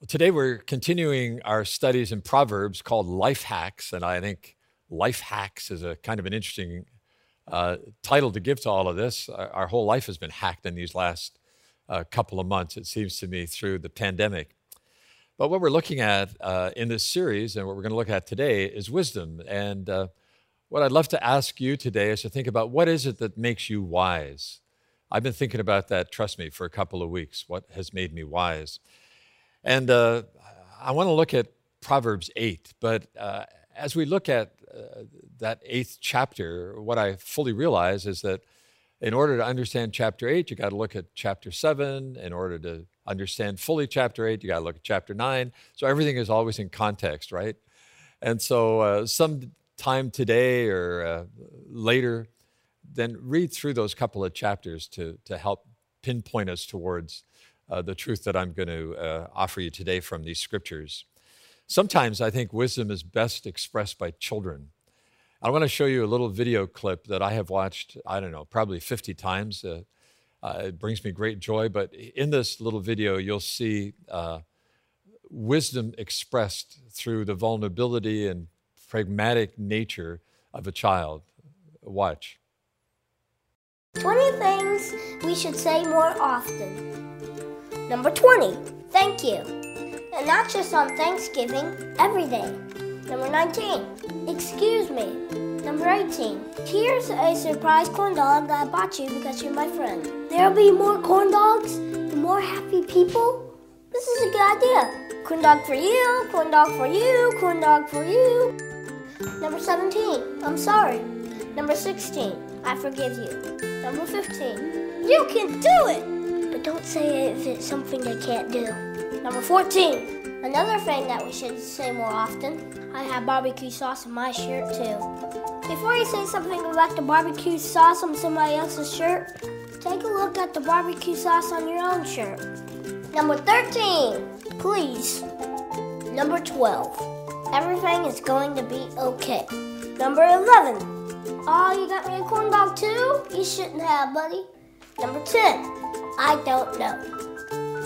Well, today we're continuing our studies in Proverbs called Life Hacks, and I think Life Hacks is a kind of an interesting title to give to all of this. Our whole life has been hacked in these last couple of months, it seems to me, through the pandemic. But what we're looking at in this series and what we're going to look at today is wisdom. And what I'd love to ask you today is to think about what is it that makes you wise? I've been thinking about that, trust me, for a couple of weeks. What has made me wise? And I want to look at Proverbs 8, but as we look at that 8th chapter, what I fully realize is that in order to understand chapter 8, you got to look at chapter 7. In order to understand fully chapter 8, you got to look at chapter 9. So everything is always in context, right? And so sometime today or later, then read through those couple of chapters to help pinpoint us towards the truth that I'm going to offer you today from these scriptures. Sometimes I think wisdom is best expressed by children. I want to show you a little video clip that I have watched, I don't know, probably 50 times. It brings me great joy, but in this little video, you'll see wisdom expressed through the vulnerability and pragmatic nature of a child. Watch. 20 things we should say more often. Number 20, thank you. And not just on Thanksgiving, every day. Number 19, excuse me. Number 18, here's a surprise corn dog that I bought you because you're my friend. There'll be more corn dogs and more happy people. This is a good idea. Corn dog for you, corn dog for you, corn dog for you. Number 17, I'm sorry. Number 16, I forgive you. Number 15, you can do it. Don't say it if it's something they can't do. Number 14, another thing that we should say more often, I have barbecue sauce in my shirt too. Before you say something about the barbecue sauce on somebody else's shirt, take a look at the barbecue sauce on your own shirt. Number 13, please. Number 12, everything is going to be okay. Number 11, oh, you got me a corn dog too? You shouldn't have, buddy. Number 10, I don't know.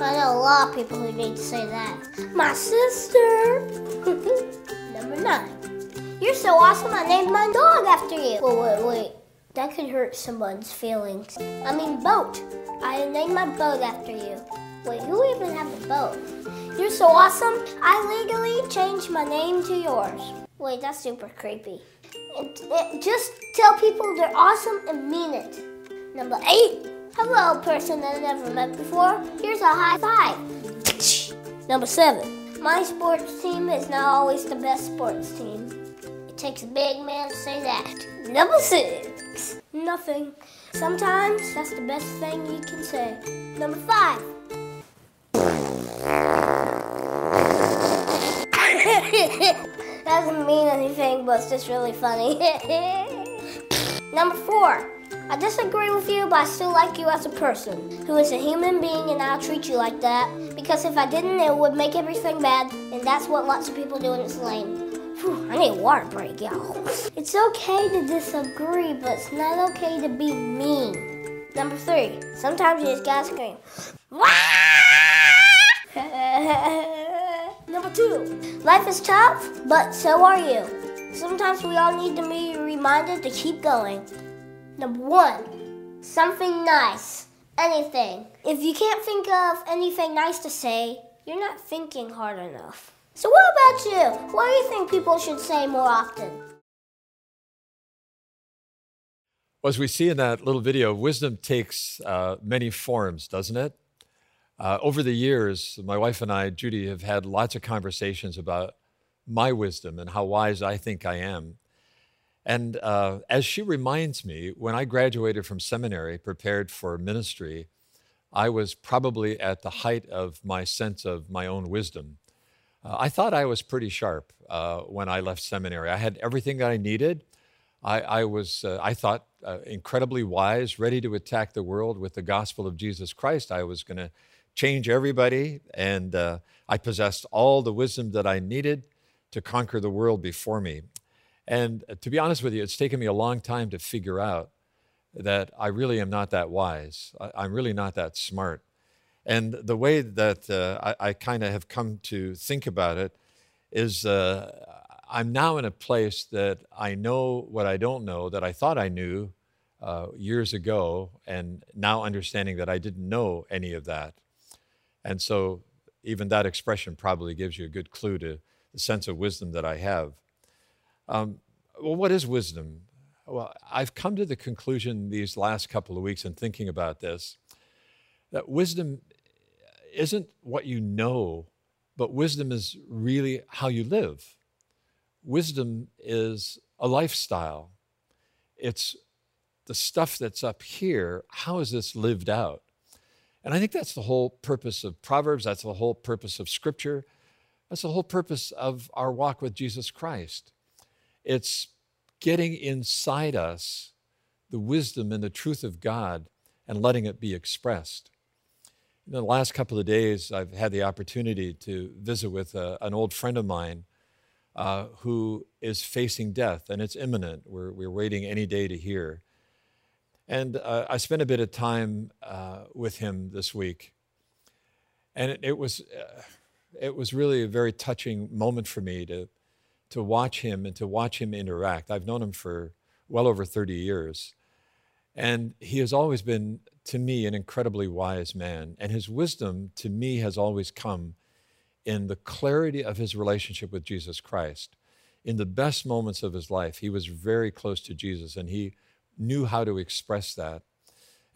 I know a lot of people who need to say that. My sister. Number 9. You're so awesome, I named my dog after you. Wait. That could hurt someone's feelings. I mean boat. I named my boat after you. Wait, you even have a boat? You're so awesome, I legally changed my name to yours. Wait, that's super creepy. Just tell people they're awesome and mean it. Number 8. Hello, person that I've never met before. Here's a high five. Number 7. My sports team is not always the best sports team. It takes a big man to say that. Number 6. Nothing. Sometimes that's the best thing you can say. Number 5. Doesn't mean anything, but it's just really funny. Number 4. I disagree with you, but I still like you as a person, who is a human being, and I'll treat you like that. Because if I didn't, it would make everything bad, and that's what lots of people do, and it's lame. Whew, I need a water break, y'all. It's okay to disagree, but it's not okay to be mean. Number 3, sometimes you just gotta scream. Number 2, life is tough, but so are you. Sometimes we all need to be reminded to keep going. Number 1, something nice, anything. If you can't think of anything nice to say, you're not thinking hard enough. So what about you? What do you think people should say more often? Well, as we see in that little video, wisdom takes many forms, doesn't it? Over the years, my wife and I, Judy, have had lots of conversations about my wisdom and how wise I think I am. And as she reminds me, when I graduated from seminary, prepared for ministry, I was probably at the height of my sense of my own wisdom. I thought I was pretty sharp when I left seminary. I had everything that I needed. I thought, incredibly wise, ready to attack the world with the gospel of Jesus Christ. I was going to change everybody, and I possessed all the wisdom that I needed to conquer the world before me. And to be honest with you, it's taken me a long time to figure out that I really am not that wise. I'm really not that smart. And the way that I kind of have come to think about it is I'm now in a place that I know what I don't know that I thought I knew years ago, and now understanding that I didn't know any of that. And so even that expression probably gives you a good clue to the sense of wisdom that I have. Well, what is wisdom? Well, I've come to the conclusion these last couple of weeks in thinking about this, that wisdom isn't what you know, but wisdom is really how you live. Wisdom is a lifestyle. It's the stuff that's up here. How is this lived out? And I think that's the whole purpose of Proverbs. That's the whole purpose of Scripture. That's the whole purpose of our walk with Jesus Christ. It's getting inside us the wisdom and the truth of God and letting it be expressed. In the last couple of days, I've had the opportunity to visit with an old friend of mine who is facing death, and it's imminent. We're waiting any day to hear. And I spent a bit of time with him this week, and it was really a very touching moment for me to watch him and to watch him interact. I've known him for well over 30 years, and he has always been, to me, an incredibly wise man. And his wisdom, to me, has always come in the clarity of his relationship with Jesus Christ. In the best moments of his life, he was very close to Jesus, and he knew how to express that.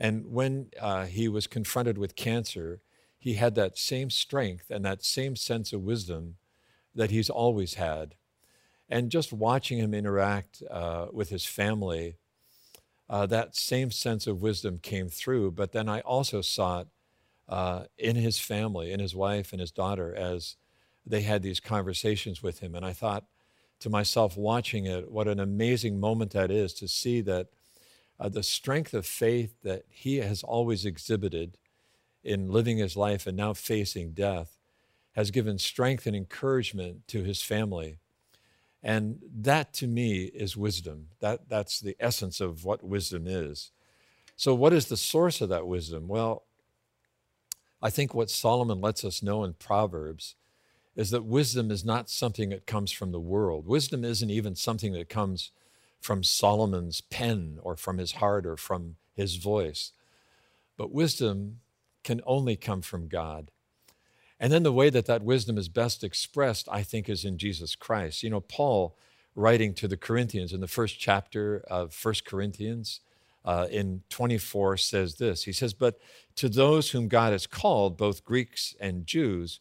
And when he was confronted with cancer, he had that same strength and that same sense of wisdom that he's always had. And just watching him interact with his family, that same sense of wisdom came through. But then I also saw it in his family, in his wife and his daughter, as they had these conversations with him. And I thought to myself, watching it, what an amazing moment that is, to see that the strength of faith that he has always exhibited in living his life and now facing death has given strength and encouragement to his family. And that, to me, is wisdom. That's the essence of what wisdom is. So what is the source of that wisdom? Well, I think what Solomon lets us know in Proverbs is that wisdom is not something that comes from the world. Wisdom isn't even something that comes from Solomon's pen or from his heart or from his voice. But wisdom can only come from God. And then the way that that wisdom is best expressed, I think, is in Jesus Christ. You know, Paul, writing to the Corinthians in the first chapter of 1 Corinthians in 24, says this. He says, "But to those whom God has called, both Greeks and Jews,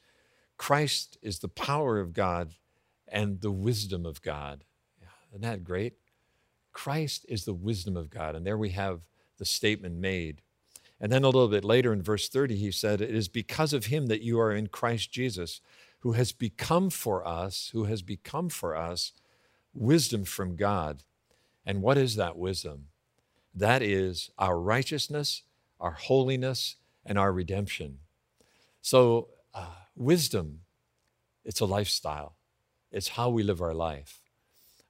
Christ is the power of God and the wisdom of God." Yeah, isn't that great? Christ is the wisdom of God. And there we have the statement made. And then a little bit later in verse 30, he said, "It is because of him that you are in Christ Jesus, who has become for us wisdom from God." And what is that wisdom? That is our righteousness, our holiness, and our redemption. So wisdom, it's a lifestyle. It's how we live our life.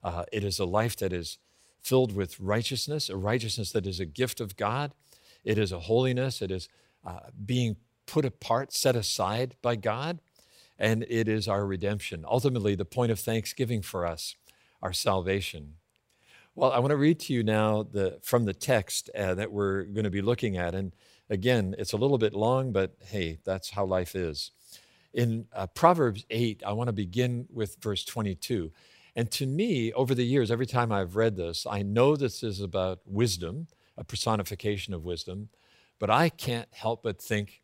It is a life that is filled with righteousness, a righteousness that is a gift of God. It is a holiness. It is being put apart, set aside by God, and it is our redemption. Ultimately, the point of thanksgiving for us, our salvation. Well, I want to read to you now from the text that we're going to be looking at. And again, it's a little bit long, but hey, that's how life is. In Proverbs 8, I want to begin with verse 22. And to me, over the years, every time I've read this, I know this is about wisdom, a personification of wisdom, but I can't help but think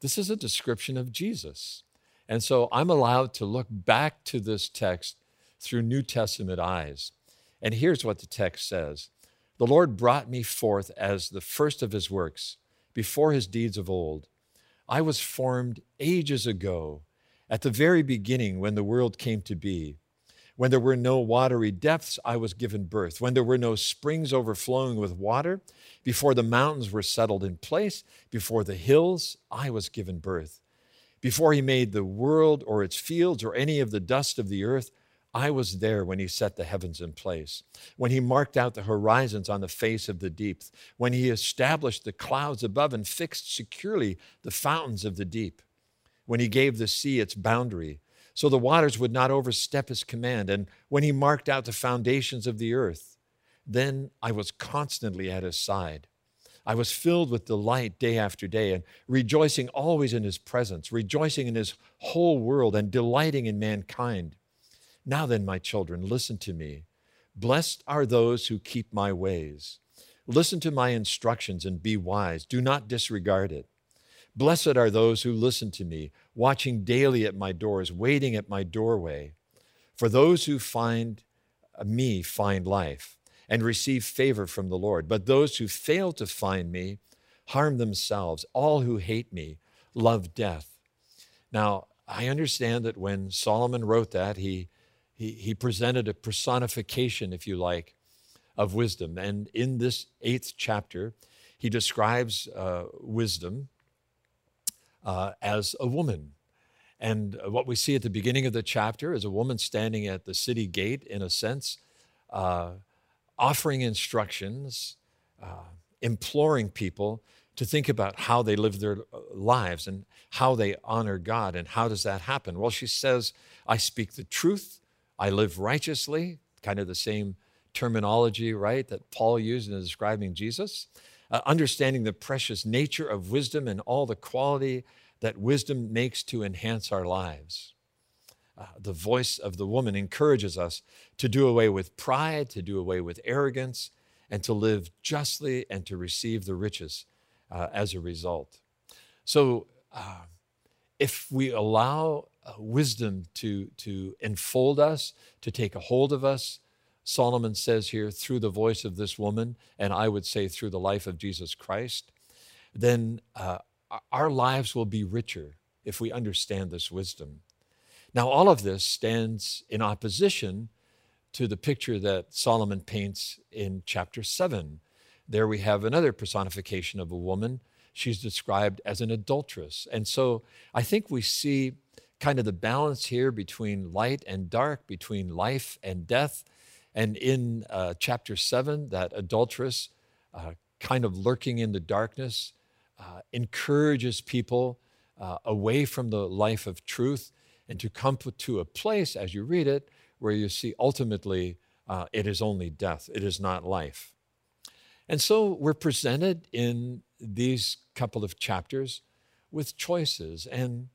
this is a description of Jesus. And so I'm allowed to look back to this text through New Testament eyes. And here's what the text says. "The Lord brought me forth as the first of his works, before his deeds of old. I was formed ages ago, at the very beginning when the world came to be. When there were no watery depths, I was given birth. When there were no springs overflowing with water, before the mountains were settled in place, before the hills, I was given birth. Before he made the world or its fields or any of the dust of the earth, I was there when he set the heavens in place, when he marked out the horizons on the face of the deep, when he established the clouds above and fixed securely the fountains of the deep, when he gave the sea its boundary, so the waters would not overstep his command, and when he marked out the foundations of the earth. Then I was constantly at his side. I was filled with delight day after day and rejoicing always in his presence, rejoicing in his whole world and delighting in mankind. Now then, my children, listen to me. Blessed are those who keep my ways. Listen to my instructions and be wise. Do not disregard it. Blessed are those who listen to me, watching daily at my doors, waiting at my doorway. For those who find me find life and receive favor from the Lord. But those who fail to find me harm themselves. All who hate me love death. Now, I understand that when Solomon wrote that, he presented a personification, if you like, of wisdom. And in this 8th chapter, he describes wisdom as a woman. And what we see at the beginning of the chapter is a woman standing at the city gate, in a sense, offering instructions, imploring people to think about how they live their lives and how they honor God. And how does that happen? Well, she says, I speak the truth, I live righteously, kind of the same terminology, right, that Paul used in describing Jesus, understanding the precious nature of wisdom and all the quality that wisdom makes to enhance our lives. The voice of the woman encourages us to do away with pride, to do away with arrogance, and to live justly and to receive the riches as a result. So if we allow wisdom to enfold us, to take a hold of us, Solomon says here, through the voice of this woman, and I would say through the life of Jesus Christ, then our lives will be richer if we understand this wisdom. Now, all of this stands in opposition to the picture that Solomon paints in chapter 7. There we have another personification of a woman. She's described as an adulteress. And so I think we see kind of the balance here between light and dark, between life and death. And in chapter 7, that adulteress kind of lurking in the darkness encourages people away from the life of truth, and to come to a place, as you read it, where you see ultimately it is only death, it is not life. And so we're presented in these couple of chapters with choices. And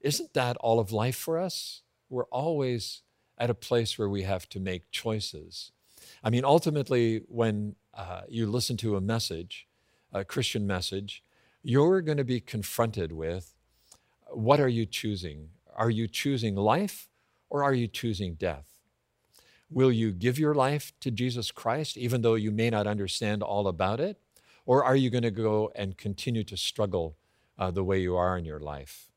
isn't that all of life for us? We're always at a place where we have to make choices. I mean, ultimately, when you listen to a message, a Christian message, you're going to be confronted with, what are you choosing? Are you choosing life or are you choosing death? Will you give your life to Jesus Christ, even though you may not understand all about it? Or are you going to go and continue to struggle the way you are in your life?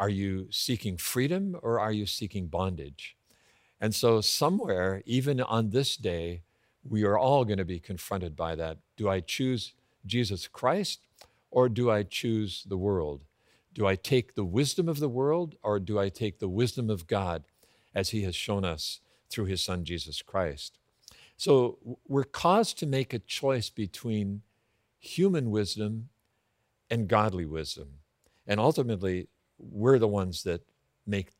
Are you seeking freedom or are you seeking bondage? And so somewhere, even on this day, we are all going to be confronted by that. Do I choose Jesus Christ or do I choose the world? Do I take the wisdom of the world or do I take the wisdom of God as he has shown us through his son, Jesus Christ? So we're caused to make a choice between human wisdom and godly wisdom. And ultimately, we're the ones that make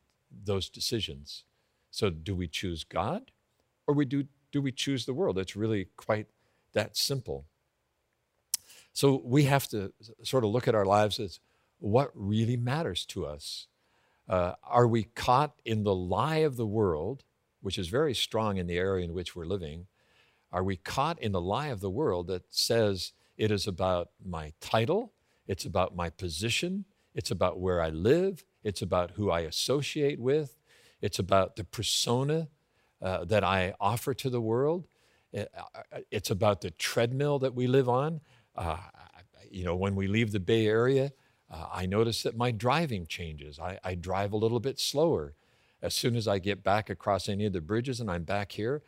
those decisions. So do we choose God or do we choose the world? It's really quite that simple. So we have to sort of look at our lives as, what really matters to us? Are we caught in the lie of the world, which is very strong in the area in which we're living? Are we caught in the lie of the world that says it is about my title, it's about my position, it's about where I live, it's about who I associate with, it's about the persona that I offer to the world, it's about the treadmill that we live on? You know, when we leave the Bay Area, I notice that my driving changes. I drive a little bit slower. As soon as I get back across any of the bridges and I'm back here,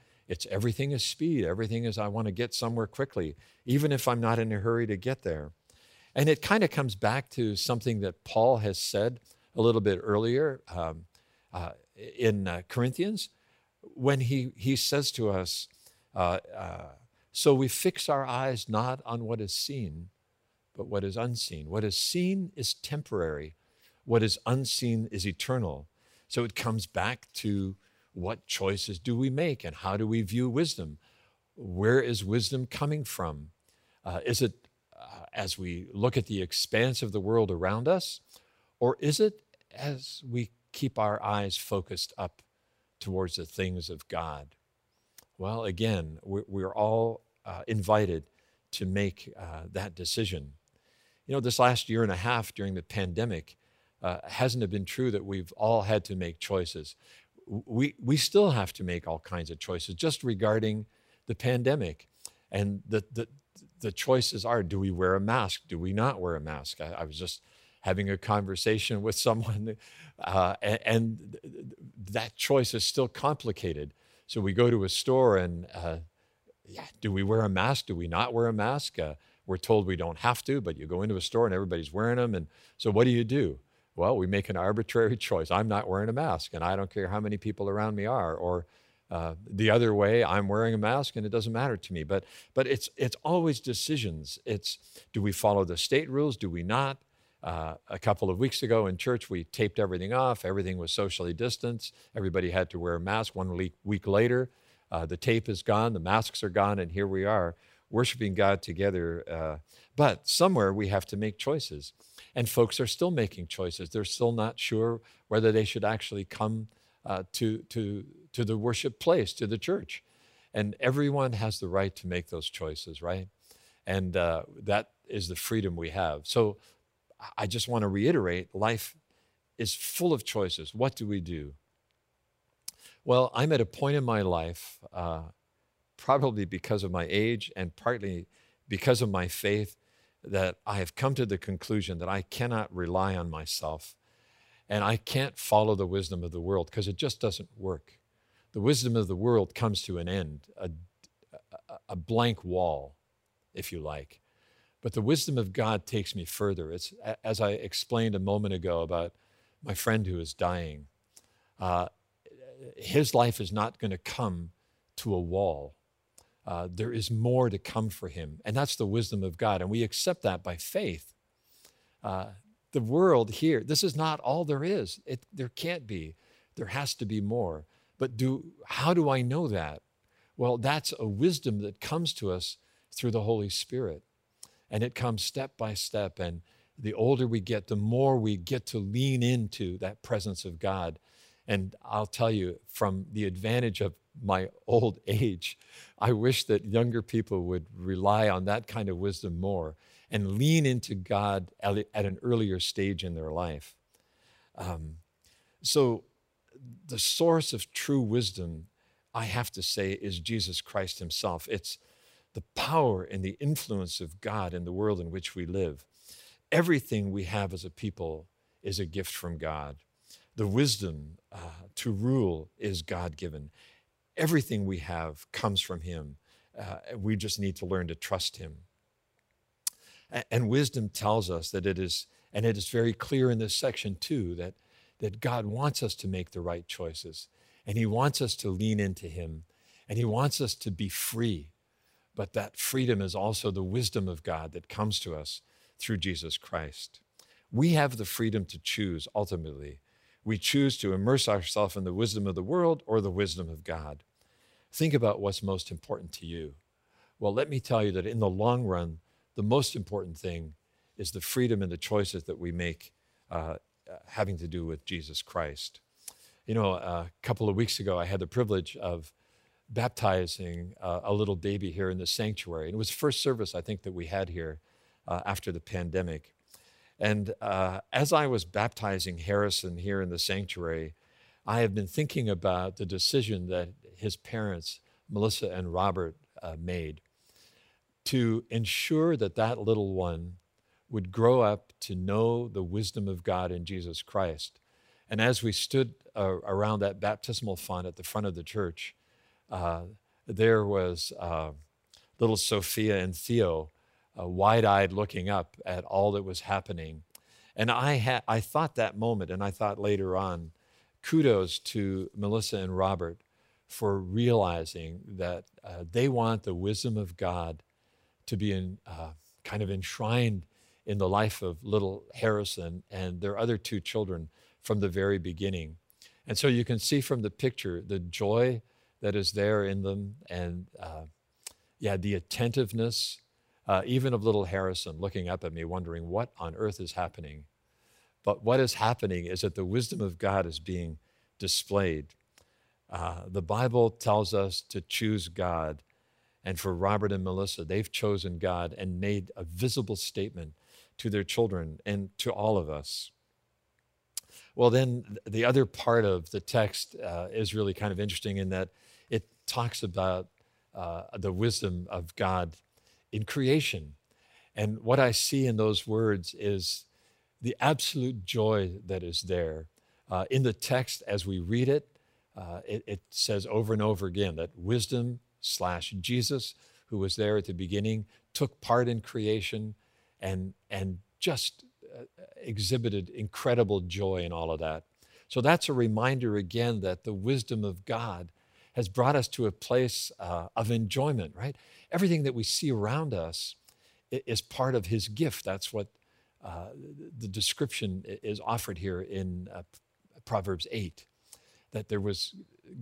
everything is speed. Everything is I want to get somewhere quickly, even if I'm not in a hurry to get there. And it kind of comes back to something that Paul has said a little bit earlier in Corinthians, when he says to us, so we fix our eyes not on what is seen, but what is unseen. What is seen is temporary. What is unseen is eternal. So it comes back to what choices do we make and how do we view wisdom? Where is wisdom coming from? Is it as we look at the expanse of the world around us, or is it as we keep our eyes focused up towards the things of God? Well, again, we're all invited to make that decision. You know, this last year and a half during the pandemic, hasn't it been true that we've all had to make choices? We still have to make all kinds of choices just regarding the pandemic. And the choices are, do we wear a mask? Do we not wear a mask? I was just having a conversation with someone and that choice is still complicated. So we go to a store and do we wear a mask? Do we not wear a mask? We're told we don't have to, but you go into a store and everybody's wearing them. And so what do you do? Well, we make an arbitrary choice. I'm not wearing a mask, and I don't care how many people around me are. Or the other way, I'm wearing a mask, and it doesn't matter to me. But it's always decisions. It's, do we follow the state rules? Do we not? A couple of weeks ago in church, we taped everything off. Everything was socially distanced. Everybody had to wear a mask. One week later, the tape is gone, the masks are gone, and here we are worshiping God together. But somewhere we have to make choices. And folks are still making choices. They're still not sure whether they should actually come to the worship place, to the church. And everyone has the right to make those choices, right? And that is the freedom we have. So I just want to reiterate, life is full of choices. What do we do? Well, I'm at a point in my life, probably because of my age and partly because of my faith, that I have come to the conclusion that I cannot rely on myself and I can't follow the wisdom of the world because it just doesn't work. The wisdom of the world comes to an end, a blank wall, if you like. But the wisdom of God takes me further. It's, as I explained a moment ago about my friend who is dying, his life is not going to come to a wall. There is more to come for him. And that's the wisdom of God. And we accept that by faith. The world here, this is not all there is. There can't be. There has to be more. But how do I know that? Well, that's a wisdom that comes to us through the Holy Spirit. And it comes step by step. And the older we get, the more we get to lean into that presence of God. And I'll tell you, from the advantage of my old age, I wish that younger people would rely on that kind of wisdom more and lean into God at an earlier stage in their life. So the source of true wisdom, I have to say, is Jesus Christ himself. It's the power and the influence of God in the world in which we live. Everything we have as a people is a gift from God. The wisdom to rule is God-given. Everything we have comes from him. We just need to learn to trust him. And wisdom tells us that it is, and it is very clear in this section too, that God wants us to make the right choices, and he wants us to lean into him, and he wants us to be free. But that freedom is also the wisdom of God that comes to us through Jesus Christ. We have the freedom to choose ultimately. We choose to immerse ourselves in the wisdom of the world or the wisdom of God. Think about what's most important to you. Well, let me tell you that in the long run, the most important thing is the freedom and the choices that we make having to do with Jesus Christ. You know, a couple of weeks ago, I had the privilege of baptizing a little baby here in the sanctuary. And it was the first service, I think, that we had here after the pandemic. And as I was baptizing Harrison here in the sanctuary, I have been thinking about the decision that his parents, Melissa and Robert, made to ensure that that little one would grow up to know the wisdom of God in Jesus Christ. And as we stood around that baptismal font at the front of the church, there was little Sophia and Theo, wide-eyed looking up at all that was happening. And I thought that moment, and I thought later on, kudos to Melissa and Robert for realizing that they want the wisdom of God to be kind of enshrined in the life of little Harrison and their other two children from the very beginning. And so you can see from the picture the joy that is there in them and the attentiveness even of little Harrison looking up at me wondering what on earth is happening. But what is happening is that the wisdom of God is being displayed. The Bible tells us to choose God. And for Robert and Melissa, they've chosen God and made a visible statement to their children and to all of us. Well, then the other part of the text is really kind of interesting in that it talks about the wisdom of God in creation. And what I see in those words is the absolute joy that is there. In the text, as we read it, it says over and over again that wisdom / Jesus, who was there at the beginning, took part in creation and just exhibited incredible joy in all of that. So that's a reminder again that the wisdom of God has brought us to a place of enjoyment, right? Everything that we see around us is part of his gift. That's what the description is offered here in Proverbs 8, that there was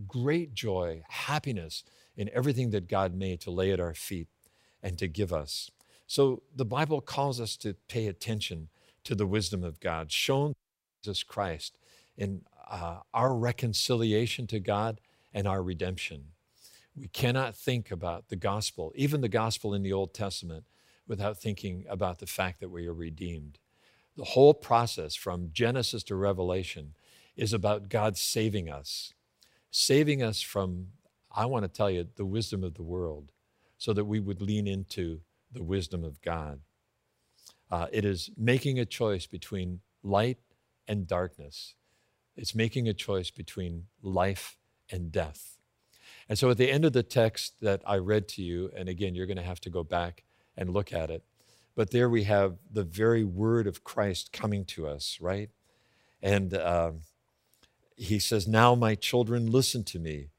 great joy, happiness in everything that God made to lay at our feet and to give us. So the Bible calls us to pay attention to the wisdom of God shown through Jesus Christ in our reconciliation to God and our redemption. We cannot think about the gospel, even the gospel in the Old Testament, without thinking about the fact that we are redeemed. The whole process from Genesis to Revelation is about God saving us from, I want to tell you, the wisdom of the world, so that we would lean into the wisdom of God. It is making a choice between light and darkness. It's making a choice between life and death. And so at the end of the text that I read to you, and again, you're going to have to go back and look at it, but there we have the very word of Christ coming to us, right? And he says, "Now, my children, listen to me.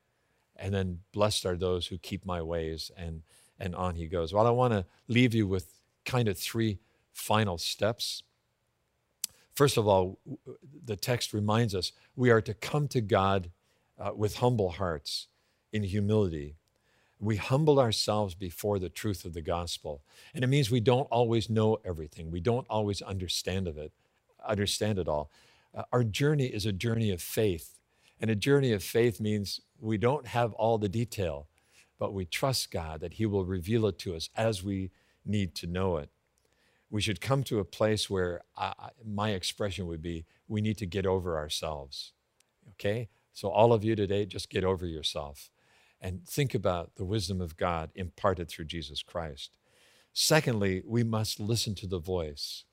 And then blessed are those who keep my ways," and on he goes. Well, I want to leave you with kind of three final steps. First of all, the text reminds us we are to come to God with humble hearts, in humility. We humble ourselves before the truth of the gospel. And it means we don't always know everything. We don't always understand it all. Our journey is a journey of faith. And a journey of faith means we don't have all the detail, but we trust God that he will reveal it to us as we need to know it. We should come to a place where my expression would be, we need to get over ourselves, okay? So all of you today, just get over yourself and think about the wisdom of God imparted through Jesus Christ. Secondly, we must listen to the voice.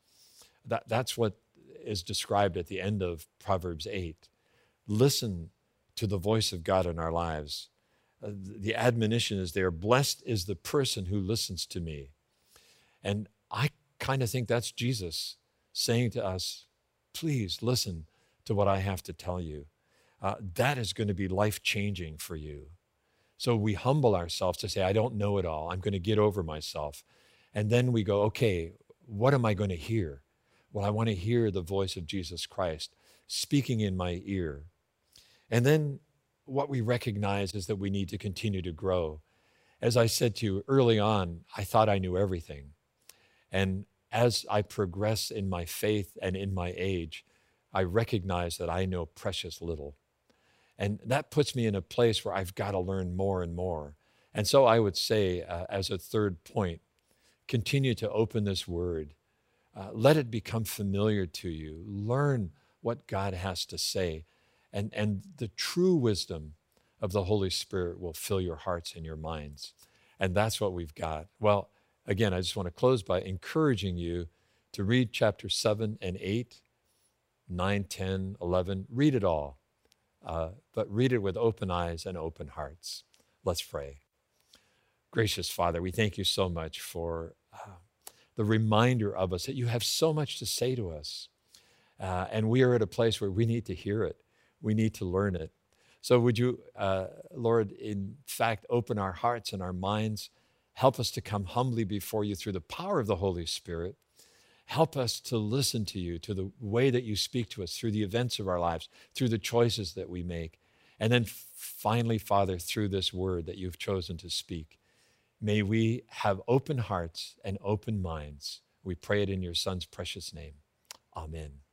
That's what is described at the end of Proverbs 8. Listen to the voice of God in our lives. The admonition is there, blessed is the person who listens to me. And I kind of think that's Jesus saying to us, please listen to what I have to tell you. That is going to be life-changing for you. So we humble ourselves to say, I don't know it all. I'm going to get over myself. And then we go, okay, what am I going to hear? Well, I want to hear the voice of Jesus Christ speaking in my ear. And then what we recognize is that we need to continue to grow. As I said to you early on, I thought I knew everything. And as I progress in my faith and in my age, I recognize that I know precious little. And that puts me in a place where I've got to learn more and more. And so I would say, as a third point, continue to open this word. Let it become familiar to you. Learn what God has to say. And the true wisdom of the Holy Spirit will fill your hearts and your minds. And that's what we've got. Well, again, I just want to close by encouraging you to read chapter 7 and 8, 9, 10, 11. Read it all, but read it with open eyes and open hearts. Let's pray. Gracious Father, we thank you so much for the reminder of us that you have so much to say to us. And we are at a place where we need to hear it. We need to learn it. So would you, Lord, in fact, open our hearts and our minds. Help us to come humbly before you through the power of the Holy Spirit. Help us to listen to you, to the way that you speak to us, through the events of our lives, through the choices that we make. And then finally, Father, through this word that you've chosen to speak, may we have open hearts and open minds. We pray it in your Son's precious name. Amen.